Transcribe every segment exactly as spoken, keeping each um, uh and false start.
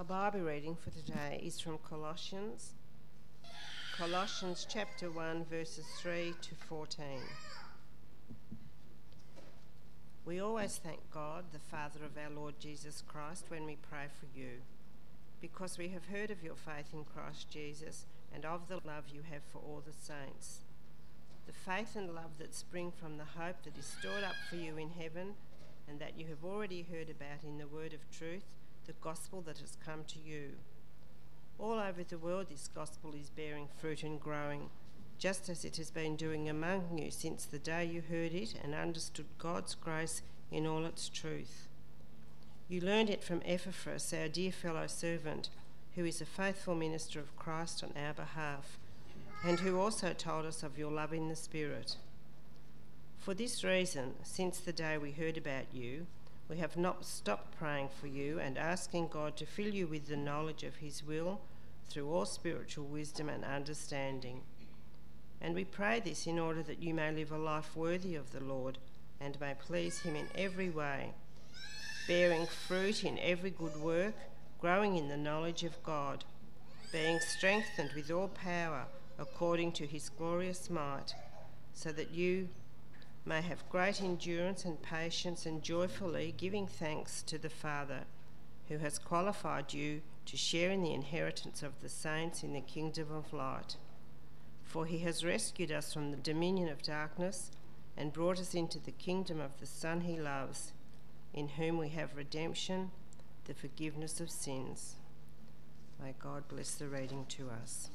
Our Bible reading for today is from Colossians, Colossians chapter one, verses three to fourteen. We always thank God, the Father of our Lord Jesus Christ, when we pray for you, because we have heard of your faith in Christ Jesus and of the love you have for all the saints. The faith and love that spring from the hope that is stored up for you in heaven and that you have already heard about in the word of truth, the gospel that has come to you. All over the world this gospel is bearing fruit and growing, just as it has been doing among you since the day you heard it and understood God's grace in all its truth. You learned it from Epaphras, our dear fellow servant, who is a faithful minister of Christ on our behalf, and who also told us of your love in the Spirit. For this reason, since the day we heard about you, we have not stopped praying for you and asking God to fill you with the knowledge of his will through all spiritual wisdom and understanding. And we pray this in order that you may live a life worthy of the Lord and may please him in every way, bearing fruit in every good work, growing in the knowledge of God, being strengthened with all power according to his glorious might, so that you may have great endurance and patience, and joyfully giving thanks to the Father, who has qualified you to share in the inheritance of the saints in the kingdom of light. For he has rescued us from the dominion of darkness and brought us into the kingdom of the Son he loves, in whom we have redemption, the forgiveness of sins. May God bless the reading to us.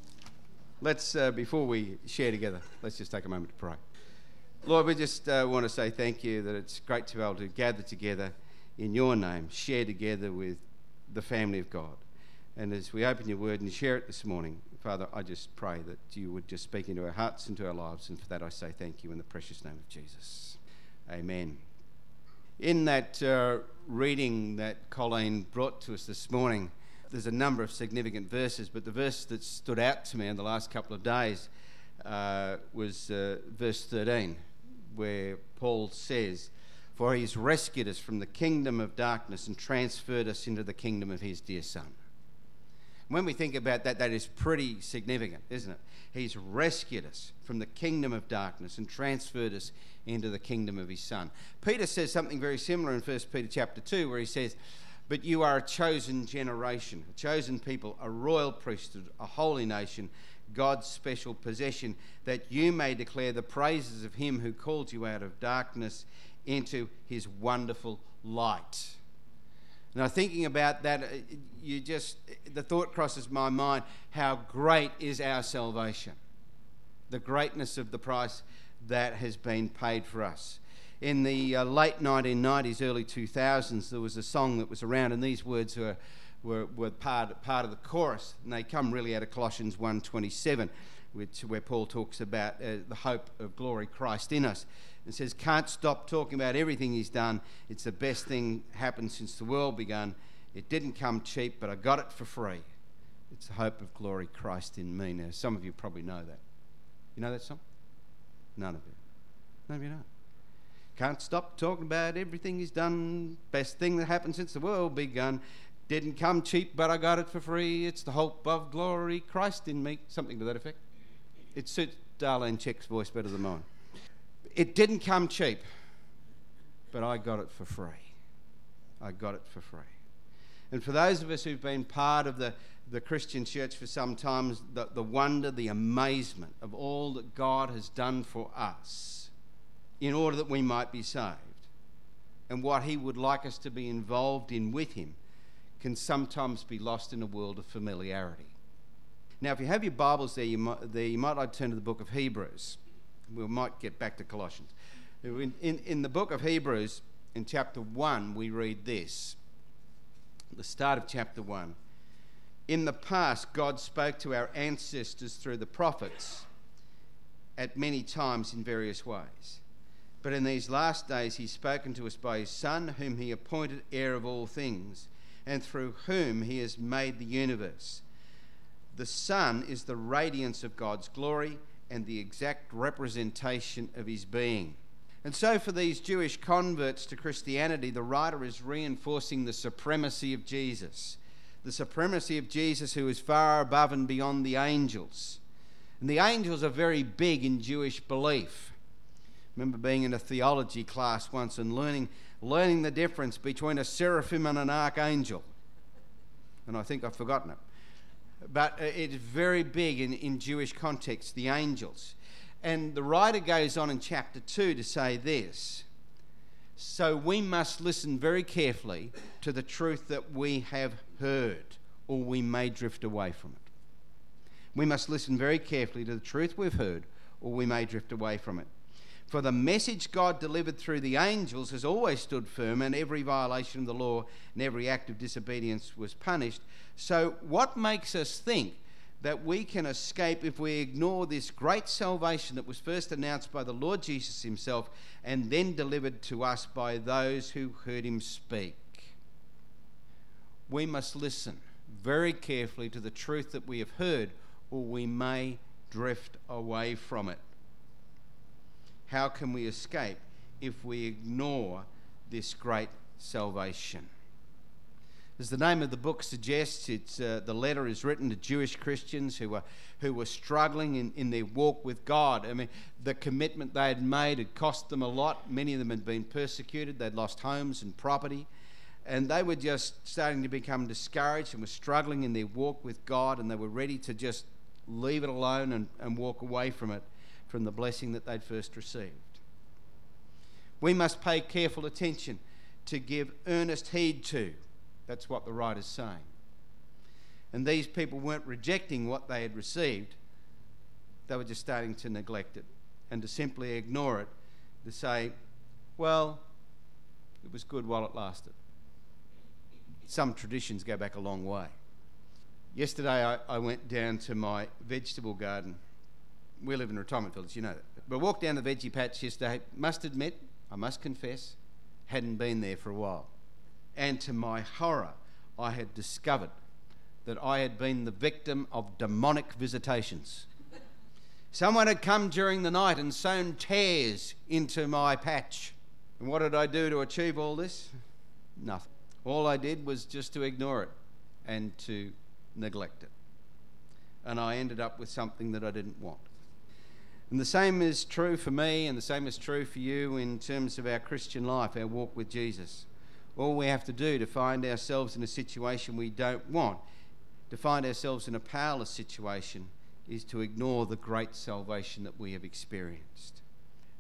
Let's, uh, before we share together, let's just take a moment to pray. Lord, we just uh, want to say thank you that it's great to be able to gather together in your name, share together with the family of God. And as we open your word and share it this morning, Father, I just pray that you would just speak into our hearts and to our lives. And for that, I say thank you in the precious name of Jesus. Amen. In that uh, reading that Colleen brought to us this morning, there's a number of significant verses, but the verse that stood out to me in the last couple of days uh, was uh, verse thirteen. Where Paul says, "For he has rescued us from the kingdom of darkness and transferred us into the kingdom of his dear Son." When we think about that, that is pretty significant, isn't it? He's rescued us from the kingdom of darkness and transferred us into the kingdom of his Son. Peter says something very similar in First Peter chapter two, where he says, "But you are a chosen generation, a chosen people, a royal priesthood, a holy nation, God's special possession, that you may declare the praises of him who called you out of darkness into his wonderful light." Now, thinking about that, you just the thought crosses my mind, how great is our salvation, the greatness of the price that has been paid for us. In the uh, late nineteen nineties, early two thousands, there was a song that was around, and these words were were, were part, part of the chorus, and they come really out of Colossians one twenty-seven, which, where Paul talks about uh, the hope of glory, Christ in us, and says, "Can't stop talking about everything he's done. It's the best thing happened since the world begun. It didn't come cheap, but I got it for free. It's the hope of glory, Christ in me." Now, some of you probably know that. You know that song? None of you. None of you know. Can't stop talking about everything he's done. Best thing that happened since the world begun. Didn't come cheap, but I got it for free. It's the hope of glory, Christ in me. Something to that effect. It suits Darlene Check's voice better than mine. It didn't come cheap, but I got it for free. I got it for free. And for those of us who've been part of the, the Christian church for some time, the, the wonder, the amazement of all that God has done for us in order that we might be saved, and what he would like us to be involved in with him, can sometimes be lost in a world of familiarity. Now, if you have your Bibles there, you might, there, you might like to turn to the book of Hebrews. We might get back to Colossians. In, in, in the book of Hebrews, in chapter one, we read this, the start of chapter one. "In the past, God spoke to our ancestors through the prophets at many times in various ways. But in these last days, he's spoken to us by his Son, whom he appointed heir of all things, and through whom he has made the universe. The Son is the radiance of God's glory and the exact representation of his being." And so for these Jewish converts to Christianity, the writer is reinforcing the supremacy of Jesus, the supremacy of Jesus, who is far above and beyond the angels. And the angels are very big in Jewish belief. I remember being in a theology class once and learning learning the difference between a seraphim and an archangel. And I think I've forgotten it. But it's very big in, in Jewish context, the angels. And the writer goes on in chapter two to say this: so we must listen very carefully to the truth that we have heard, or we may drift away from it. We must listen very carefully to the truth we've heard, or we may drift away from it. For the message God delivered through the angels has always stood firm, and every violation of the law and every act of disobedience was punished. So what makes us think that we can escape if we ignore this great salvation that was first announced by the Lord Jesus himself and then delivered to us by those who heard him speak? We must listen very carefully to the truth that we have heard, or we may drift away from it. How can we escape if we ignore this great salvation? As the name of the book suggests, it's, uh, the letter is written to Jewish Christians who were who were struggling in, in their walk with God. I mean, the commitment they had made had cost them a lot. Many of them had been persecuted. They'd lost homes and property. And they were just starting to become discouraged and were struggling in their walk with God, and they were ready to just leave it alone and, and walk away from it, from the blessing that they'd first received. We must pay careful attention to give earnest heed to. That's what the writer's saying. And these people weren't rejecting what they had received. They were just starting to neglect it and to simply ignore it, to say, well, it was good while it lasted. Some traditions go back a long way. Yesterday I, I went down to my vegetable garden. We live in a retirement village, you know that. But I walked down the veggie patch yesterday. Must admit, I must confess, hadn't been there for a while. And to my horror, I had discovered that I had been the victim of demonic visitations. Someone had come during the night and sown tares into my patch. And what did I do to achieve all this? Nothing. All I did was just to ignore it and to neglect it. And I ended up with something that I didn't want. And the same is true for me, and the same is true for you in terms of our Christian life, our walk with Jesus. All we have to do to find ourselves in a situation we don't want, to find ourselves in a powerless situation, is to ignore the great salvation that we have experienced.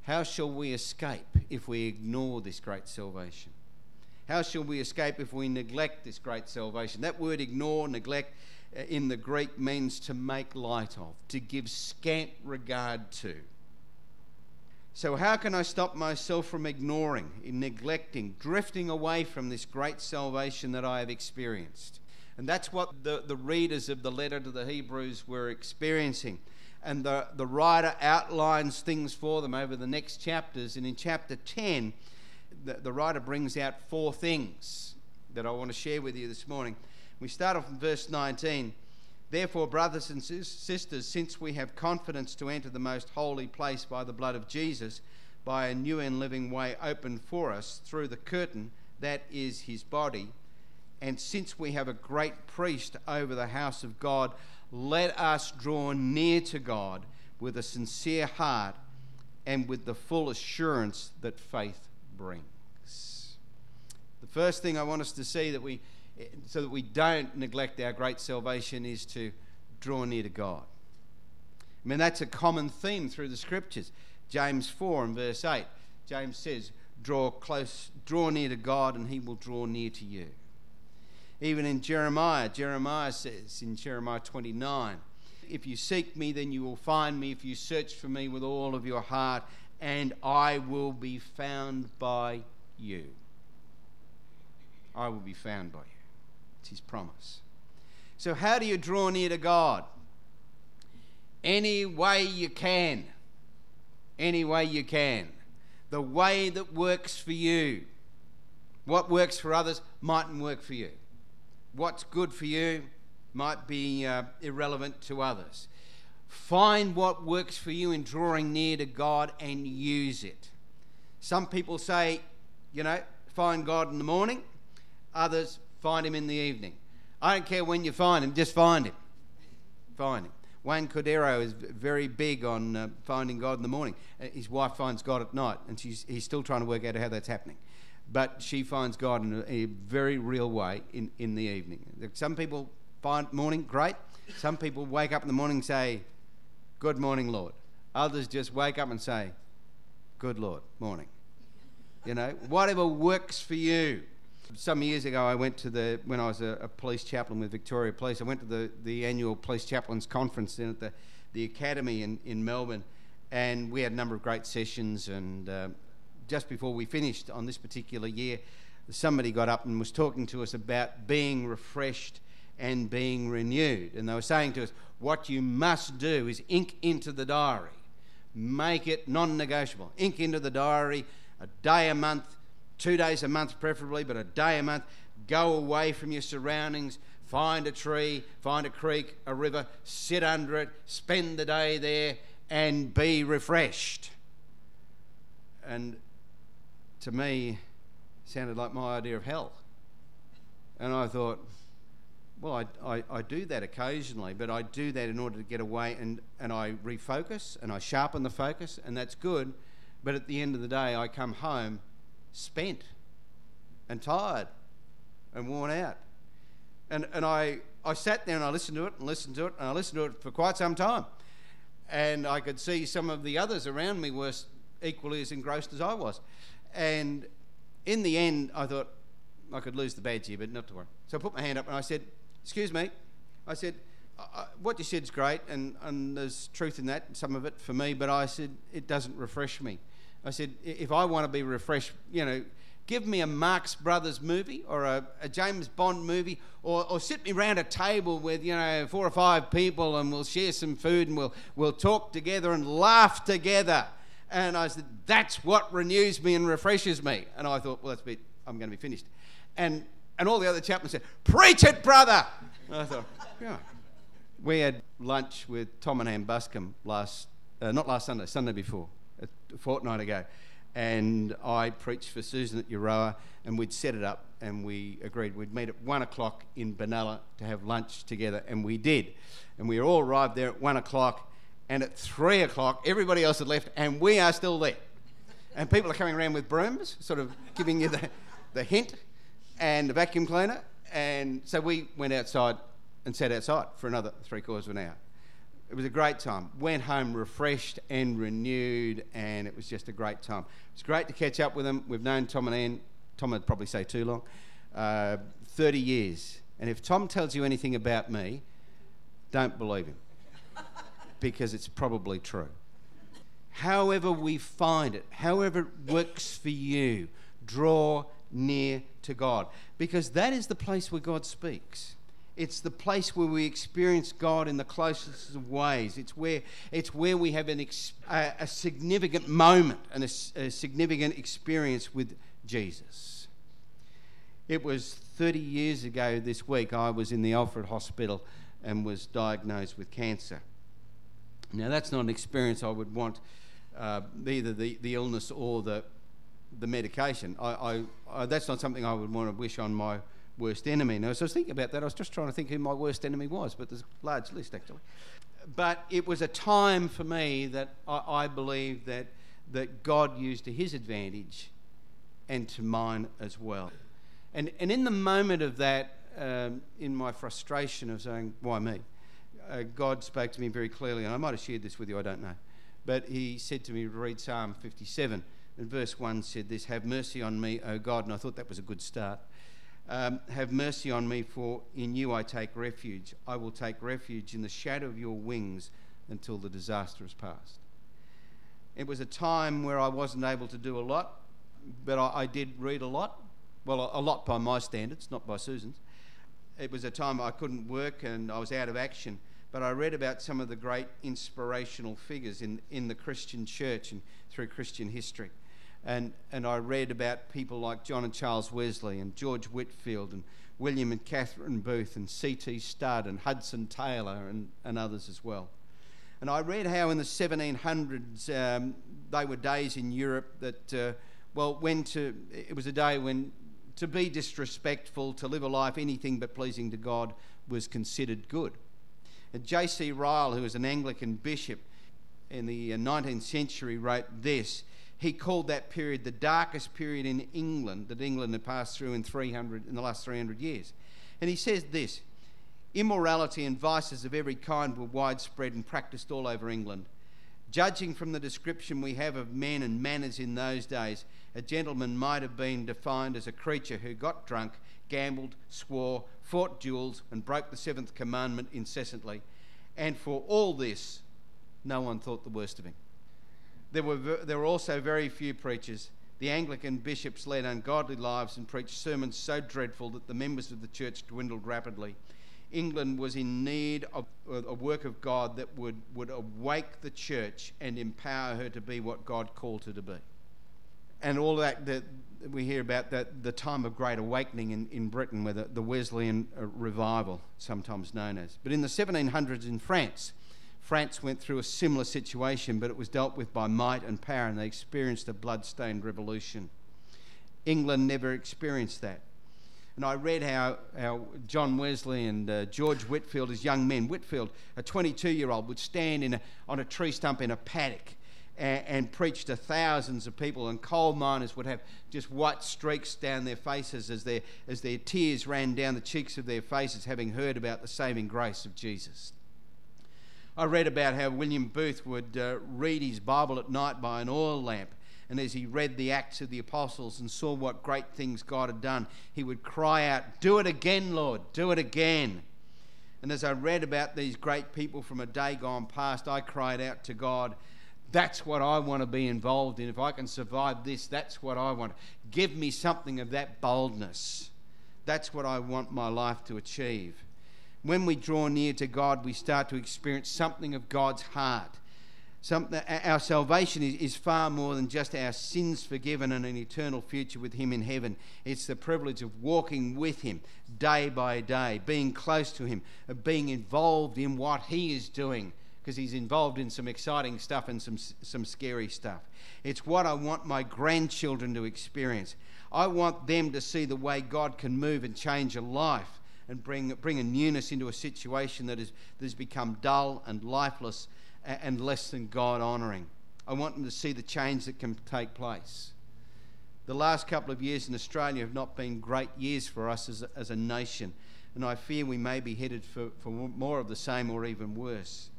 How shall we escape if we ignore this great salvation? How shall we escape if we neglect this great salvation? That word ignore, neglect, in the Greek means to make light of, to give scant regard to. So how can I stop myself from ignoring, neglecting, drifting away from this great salvation that I have experienced? And that's what the, the readers of the letter to the Hebrews were experiencing. And the, the writer outlines things for them over the next chapters. And in chapter ten, the, the writer brings out four things that I want to share with you this morning. We start off in verse nineteen. Therefore, brothers and sisters, since we have confidence to enter the most holy place by the blood of Jesus, by a new and living way opened for us through the curtain, that is his body, and since we have a great priest over the house of God, let us draw near to God with a sincere heart and with the full assurance that faith brings. The first thing I want us to see that we so that we don't neglect our great salvation is to draw near to God. I mean, that's a common theme through the scriptures. James four and verse eight, James says, draw close, draw near to God and he will draw near to you. Even in Jeremiah, Jeremiah says in Jeremiah twenty-nine, if you seek me, then you will find me. If you search for me with all of your heart, and I will be found by you. I will be found by you. His promise. So how do you draw near to God? Any way you can. Any way you can. The way that works for you. What works for others mightn't work for you. What's good for you might be uh, irrelevant to others. Find what works for you in drawing near to God and use it. Some people say, you know, find God in the morning. Others, find him in the evening. I don't care when you find him, just find him. Find him. Wayne Cordero is very big on uh, finding God in the morning. His wife finds God at night, and she's, he's still trying to work out how that's happening. But she finds God in a, a very real way in, in the evening. Some people find morning great. Some people wake up in the morning and say, "Good morning, Lord." Others just wake up and say, "Good Lord, morning." You know, whatever works for you. Some years ago, I went to the, when I was a, a police chaplain with Victoria Police, I went to the, the annual police chaplains conference in at the, the academy in, in Melbourne, and we had a number of great sessions. And uh, just before we finished on this particular year, somebody got up and was talking to us about being refreshed and being renewed. And they were saying to us, what you must do is ink into the diary, make it non-negotiable. Ink into the diary a day a month, two days a month preferably, but a day a month. Go away from your surroundings, find a tree, find a creek, a river, sit under it, spend the day there and be refreshed. And to me, it sounded like my idea of hell. And I thought, well, I, I, I do that occasionally, but I do that in order to get away and, and I refocus and I sharpen the focus, and that's good. But at the end of the day, I come home spent and tired and worn out. And and I, I sat there and I listened to it and listened to it and I listened to it for quite some time. And I could see some of the others around me were equally as engrossed as I was. And in the end, I thought, I could lose the badge here, but not to worry. So I put my hand up and I said, "Excuse me." I said, I, what you said is great, and, and there's truth in that, some of it for me, but I said, it doesn't refresh me. I said, if I want to be refreshed, you know, give me a Marx Brothers movie or a, a James Bond movie, or, or sit me round a table with, you know, four or five people and we'll share some food and we'll, we'll talk together and laugh together. And I said, that's what renews me and refreshes me. And I thought, well, that's a bit, I'm going to be finished. And, and all the other chaplains said, "Preach it, brother!" And I thought, yeah. We had lunch with Tom and Ann Buscombe last, uh, not last Sunday, Sunday before, a fortnight ago. And I preached for Susan at Euroa, and we'd set it up and we agreed we'd meet at one o'clock in Benalla to have lunch together, and we did. And we all arrived there at one o'clock, and at three o'clock, everybody else had left and we are still there. And people are coming around with brooms, sort of giving you the, the hint, and a vacuum cleaner. And so we went outside and sat outside for another three quarters of an hour. It was a great time. Went home refreshed and renewed, and it was just a great time. It's great to catch up with them. We've known Tom and Ann, Tom would probably say too long, uh, thirty years. And if Tom tells you anything about me, don't believe him, because it's probably true. However we find it, however it works for you, draw near to God, because that is the place where God speaks. It's the place where we experience God in the closest of ways. It's where, it's where we have an ex, a, a significant moment and a, a significant experience with Jesus. It was thirty years ago this week, I was in the Alfred Hospital and was diagnosed with cancer. Now, that's not an experience I would want, uh, either the, the illness or the, the medication. I, I, I, that's not something I would want to wish on my worst enemy. Now, as I was thinking about that, I was just trying to think who my worst enemy was, but there's a large list, actually. But it was a time for me that I, I believe that that God used to his advantage and to mine as well. And and in the moment of that, um, in my frustration of saying, why me? Uh, God spoke to me very clearly, and I might have shared this with you, I don't know. But he said to me, read Psalm fifty-seven, and verse one said this, "Have mercy on me, O God." And I thought that was a good start. Um, have mercy on me, for in you I take refuge. I will take refuge in the shadow of your wings until the disaster has passed. It was a time where I wasn't able to do a lot, but I, I did read a lot. Well, a, a lot by my standards, not by Susan's. It was a time I couldn't work and I was out of action, but I read about some of the great inspirational figures in, in the Christian church and through Christian history. And and I read about people like John and Charles Wesley and George Whitefield and William and Catherine Booth and C T Studd and Hudson Taylor and, and others as well. And I read how in the seventeen hundreds, um, they were days in Europe that, uh, well, when to, it was a day when to be disrespectful, to live a life anything but pleasing to God was considered good. And J C Ryle, who was an Anglican bishop in the nineteenth century, wrote this. He called that period the darkest period in England that England had passed through in three hundred in the last three hundred years. And he says this: immorality and vices of every kind were widespread and practiced all over England. Judging from the description we have of men and manners in those days, a gentleman might have been defined as a creature who got drunk, gambled, swore, fought duels, and broke the seventh commandment incessantly. And for all this, no one thought the worst of him. There were, there were also very few preachers. The Anglican bishops led ungodly lives and preached sermons so dreadful that the members of the church dwindled rapidly. England was in need of a work of God that would, would awake the church and empower her to be what God called her to be. And all that that we hear about, that the time of Great Awakening in, in Britain, where the, the Wesleyan revival, sometimes known as. But in the seventeen hundreds in France, France went through a similar situation, but it was dealt with by might and power, and they experienced a blood-stained revolution. England never experienced that. And I read how, how John Wesley and uh, George Whitefield, as young men, Whitefield, a twenty-two-year-old, would stand in a, on a tree stump in a paddock and, and preach to thousands of people, and coal miners would have just white streaks down their faces as their, as their tears ran down the cheeks of their faces, having heard about the saving grace of Jesus. I read about how William Booth would uh, read his Bible at night by an oil lamp, and as he read the Acts of the Apostles and saw what great things God had done, he would cry out, "Do it again, Lord, do it again." And as I read about these great people from a day gone past, I cried out to God, "That's what I want to be involved in. If I can survive this, that's what I want. Give me something of that boldness. That's what I want my life to achieve." When we draw near to God, we start to experience something of God's heart. Something, our salvation is, is far more than just our sins forgiven and an eternal future with Him in heaven. It's the privilege of walking with Him day by day, being close to Him, of being involved in what He is doing, because He's involved in some exciting stuff and some, some scary stuff. It's what I want my grandchildren to experience. I want them to see the way God can move and change a life, and bring bring a newness into a situation that is that has become dull and lifeless and, and less than God honouring. I want them to see the change that can take place. The last couple of years in Australia have not been great years for us as a, as a nation, and I fear we may be headed for, for more of the same or even worse.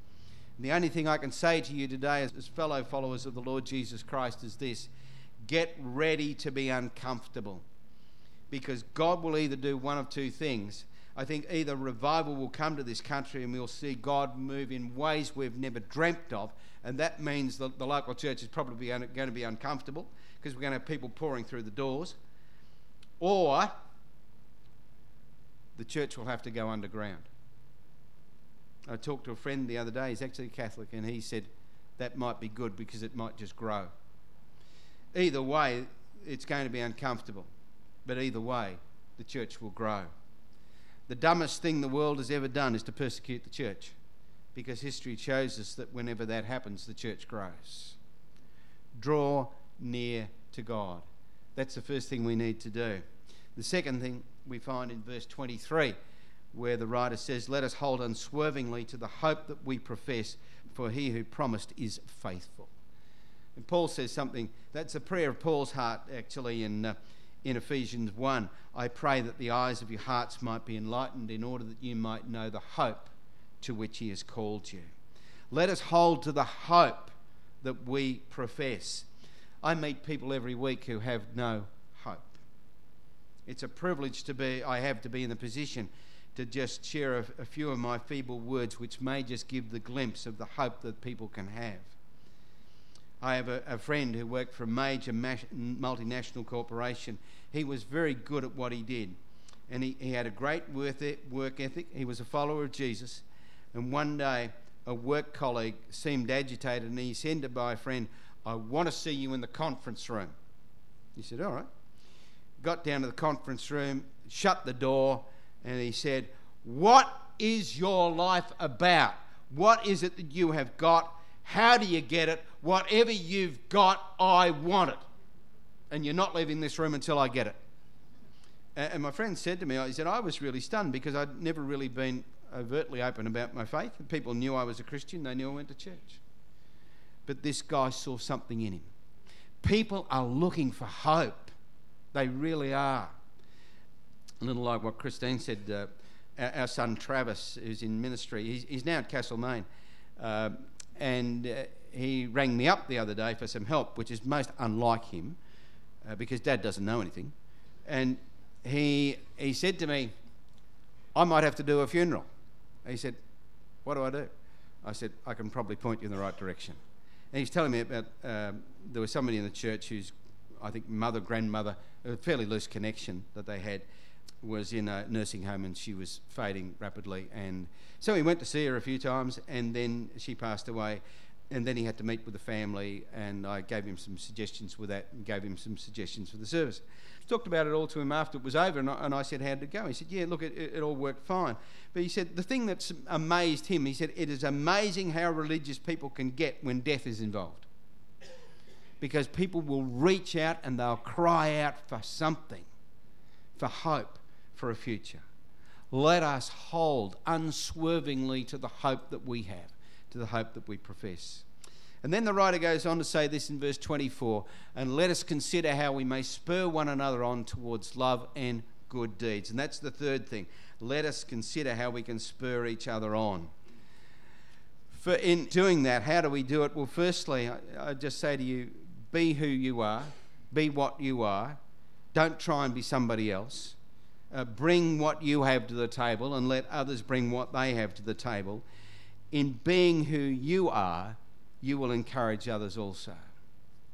And the only thing I can say to you today as, as fellow followers of the Lord Jesus Christ is this: get ready to be uncomfortable, because God will either do one of two things. I think either revival will come to this country and we'll see God move in ways we've never dreamt of, and that means that the local church is probably going to be uncomfortable because we're going to have people pouring through the doors. Or the church will have to go underground. I talked to a friend the other day, he's actually a Catholic, and he said that might be good because it might just grow. Either way, it's going to be uncomfortable, but either way, the church will grow. The dumbest thing the world has ever done is to persecute the church, because history shows us that whenever that happens, the church grows. Draw near to God. That's the first thing we need to do. The second thing we find in verse twenty-three, where the writer says, "Let us hold unswervingly to the hope that we profess, for he who promised is faithful." And Paul says something, that's a prayer of Paul's heart actually in uh, in Ephesians one, "I pray that the eyes of your hearts might be enlightened in order that you might know the hope to which he has called you." Let us hold to the hope that we profess. I meet people every week who have no hope. It's a privilege to be, I have to be in the position to just share a, a few of my feeble words, which may just give the glimpse of the hope that people can have. I have a, a friend who worked for a major mas- multinational corporation. He was very good at what he did, and he, he had a great work ethic. He was a follower of Jesus, and one day a work colleague seemed agitated, and he said to my friend, "I want to see you in the conference room." He said, "All right." Got down to the conference room, shut the door, and he said, "What is your life about? What is it that you have got? How do you get it? Whatever you've got, I want it. And you're not leaving this room until I get it." And my friend said to me, he said, I was really stunned because I'd never really been overtly open about my faith. People knew I was a Christian. They knew I went to church. But this guy saw something in him. People are looking for hope. They really are. A little like what Christine said, uh, our son Travis, who's in ministry, he's, he's now at Castlemaine, uh, and uh, he rang me up the other day for some help, which is most unlike him, uh, because Dad doesn't know anything. And he he said to me, I might have to do a funeral. He said, what do I do? I said, I can probably point you in the right direction. And he's telling me about, uh, there was somebody in the church whose, I think, mother, grandmother, a fairly loose connection that they had, was in a nursing home, and she was fading rapidly. And so he went to see her a few times, and then she passed away, and then he had to meet with the family, and I gave him some suggestions for that and gave him some suggestions for the service. Talked about it all to him after it was over, and I, and I said, how'd it go? He said, yeah, look, it, it all worked fine. But he said, the thing that's amazed him, he said, it is amazing how religious people can get when death is involved, because people will reach out and they'll cry out for something, for hope, for a future. Let us hold unswervingly to the hope that we have, to the hope that we profess. And then the writer goes on to say this in verse twenty-four, and let us consider how we may spur one another on towards love and good deeds. And that's the third thing. Let us consider how we can spur each other on. For in doing that, how do we do it? Well, firstly, I, I just say to you, be who you are, be what you are. Don't try and be somebody else. Uh, bring what you have to the table, and let others bring what they have to the table. In being who you are, you will encourage others also.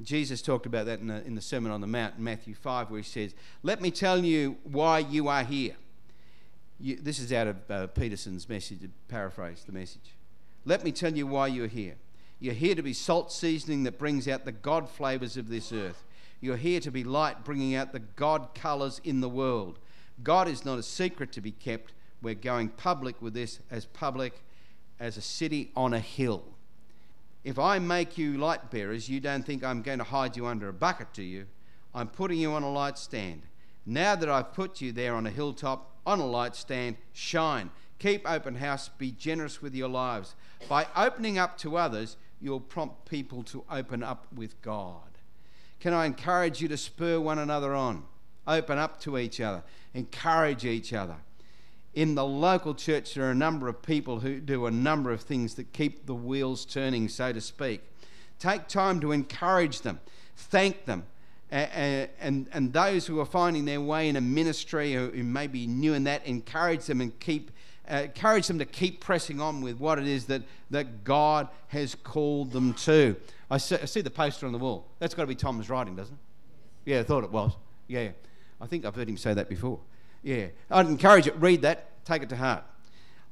Jesus talked about that in the, in the Sermon on the Mount in Matthew five, where he says, let me tell you why you are here. You, this is out of uh, Peterson's message, paraphrase the message. Let me tell you why you're here. You're here to be salt seasoning that brings out the God flavours of this earth. You're here to be light, bringing out the God colours in the world. God is not a secret to be kept. We're going public with this, as public as a city on a hill. If I make you light bearers, you don't think I'm going to hide you under a bucket, do you? I'm putting you on a light stand. Now that I've put you there on a hilltop, on a light stand, shine. Keep open house, be generous with your lives. By opening up to others, you'll prompt people to open up with God. Can I encourage you to spur one another on? Open up to each other, encourage each other. In the local church, there are a number of people who do a number of things that keep the wheels turning, so to speak. Take time to encourage them, thank them, and, and, and those who are finding their way in a ministry, who may be new in that, encourage them and keep uh, encourage them to keep pressing on with what it is that, that God has called them to. I see, I see the poster on the wall. That's got to be Tom's writing, doesn't it? Yeah, I thought it was. Yeah. I think I've heard him say that before. Yeah, I'd encourage it. Read that. Take it to heart.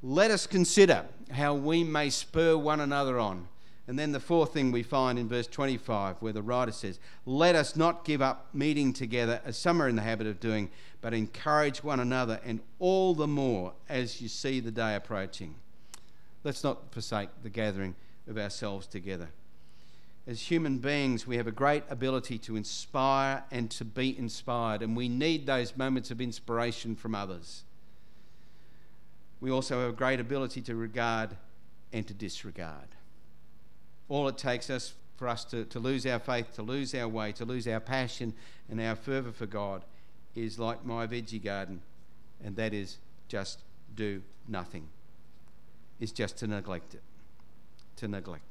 Let us consider how we may spur one another on. And then the fourth thing we find in verse twenty-five, where the writer says, let us not give up meeting together as some are in the habit of doing, but encourage one another, and all the more as you see the day approaching. Let's not forsake the gathering of ourselves together. As human beings, we have a great ability to inspire and to be inspired, and we need those moments of inspiration from others. We also have a great ability to regard and to disregard. All it takes us for us to, to lose our faith, to lose our way, to lose our passion and our fervour for God is like my veggie garden, and that is just do nothing. It's just to neglect it, to neglect it.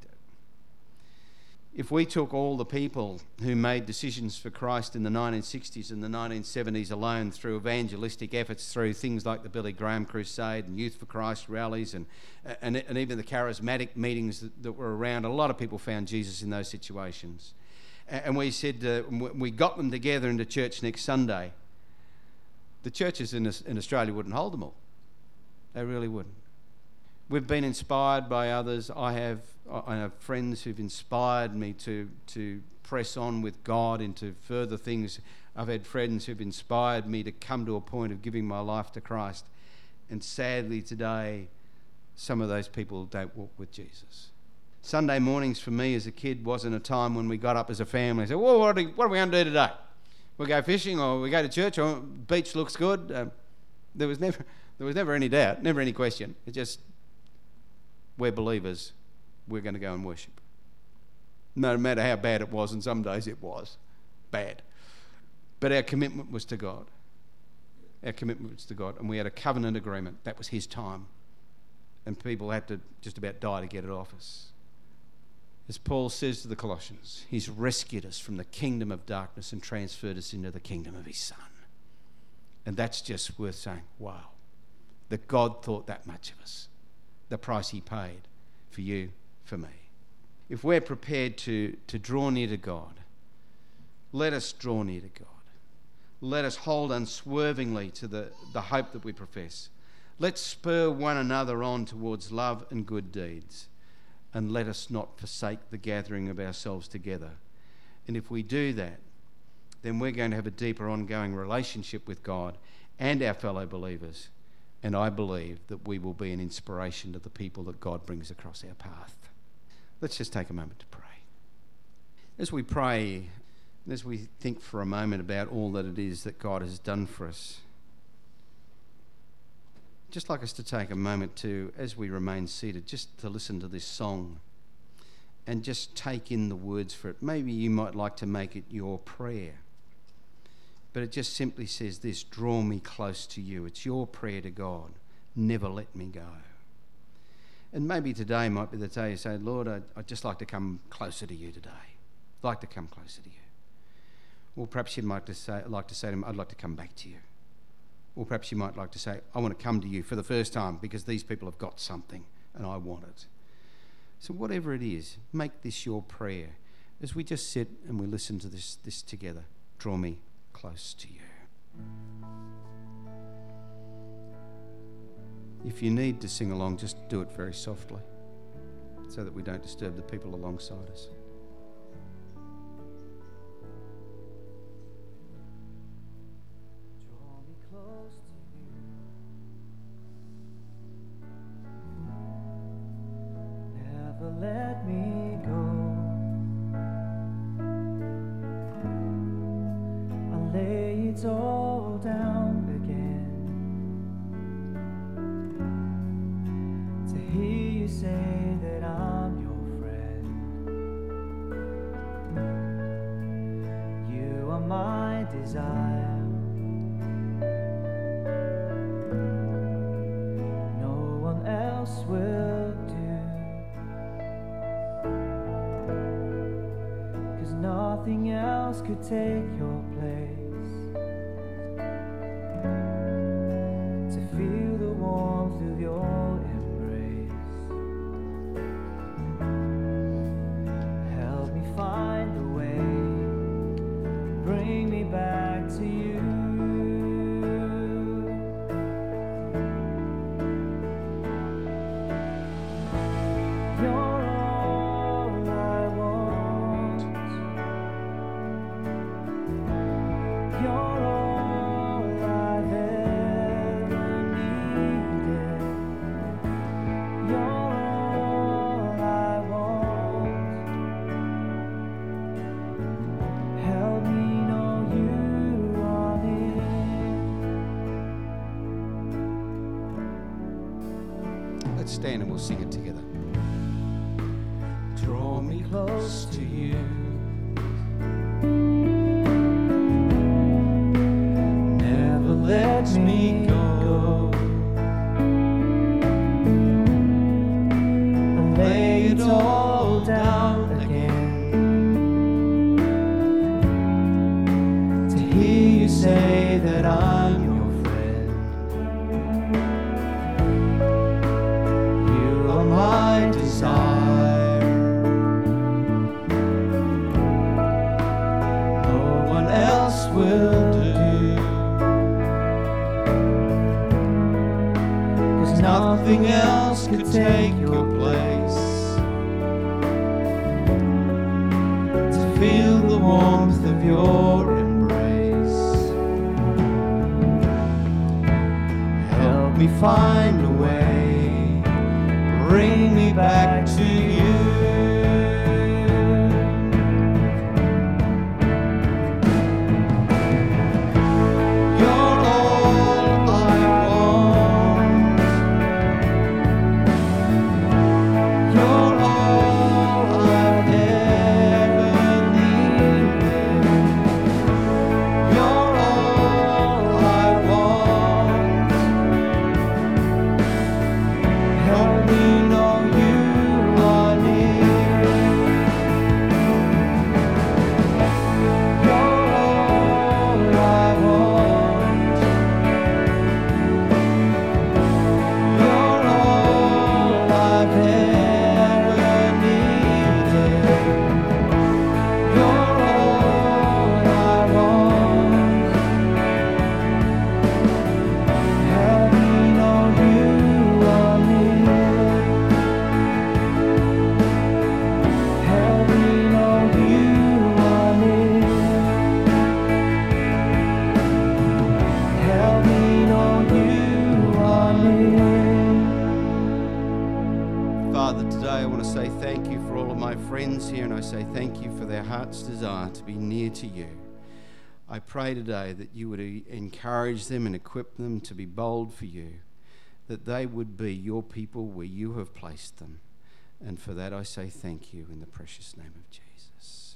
If we took all the people who made decisions for Christ in the nineteen sixties and the nineteen seventies alone through evangelistic efforts, through things like the Billy Graham Crusade and Youth for Christ rallies and, and, and even the charismatic meetings that, that were around, a lot of people found Jesus in those situations. And we said, uh, we got them together into church next Sunday. The churches in, in Australia wouldn't hold them all. They really wouldn't. We've been inspired by others. I have I have friends who've inspired me to to press on with God into further things. I've had friends who've inspired me to come to a point of giving my life to Christ. And sadly today, some of those people don't walk with Jesus. Sunday mornings for me as a kid wasn't a time when we got up as a family and said, well, what are we, what are we going to do today? we go fishing or we go to church or beach looks good. Um, there was never there was never any doubt, never any question. It's just we're believers. We're going to go and worship. No matter how bad it was, and some days it was bad. But our commitment was to God. Our commitment was to God, and we had a covenant agreement. That was his time. And people had to just about die to get it off us. As Paul says to the Colossians, he's rescued us from the kingdom of darkness and transferred us into the kingdom of his Son. And that's just worth saying, wow, that God thought that much of us. The price he paid for you, for me. If we're prepared to, to draw near to God, let us draw near to God. Let us hold unswervingly to the, the hope that we profess. Let's spur one another on towards love and good deeds, and let us not forsake the gathering of ourselves together. And if we do that, then we're going to have a deeper ongoing relationship with God and our fellow believers. And I believe that we will be an inspiration to the people that God brings across our path. Let's just take a moment to pray. As we pray, as we think for a moment about all that it is that God has done for us, just like us to take a moment to, as we remain seated, just to listen to this song and just take in the words for it. Maybe you might like to make it your prayer, but it just simply says this: draw me close to you. It's your prayer to God. Never let me go. And maybe today might be the day you say, Lord, I'd, I'd just like to come closer to you today. I'd like to come closer to you. Or perhaps you might just say, like to say to him, I'd like to come back to you. Or perhaps you might like to say, I want to come to you for the first time because these people have got something and I want it. So whatever it is, make this your prayer. As we just sit and we listen to this, this together, draw me close to you. If you need to sing along, just do it very softly so that we don't disturb the people alongside us. Stand and we'll sing it together. Draw me close to you. Never let me go. I lay it all down again. To hear you say that I'm your take your place, to feel the warmth of your embrace. Help me find a way, bring me back to you. today, I want to say thank you for all of my friends here, and I say thank you for their heart's desire to be near to you. I pray today that you would encourage them and equip them to be bold for you, that they would be your people where you have placed them. And for that I say thank you in the precious name of Jesus.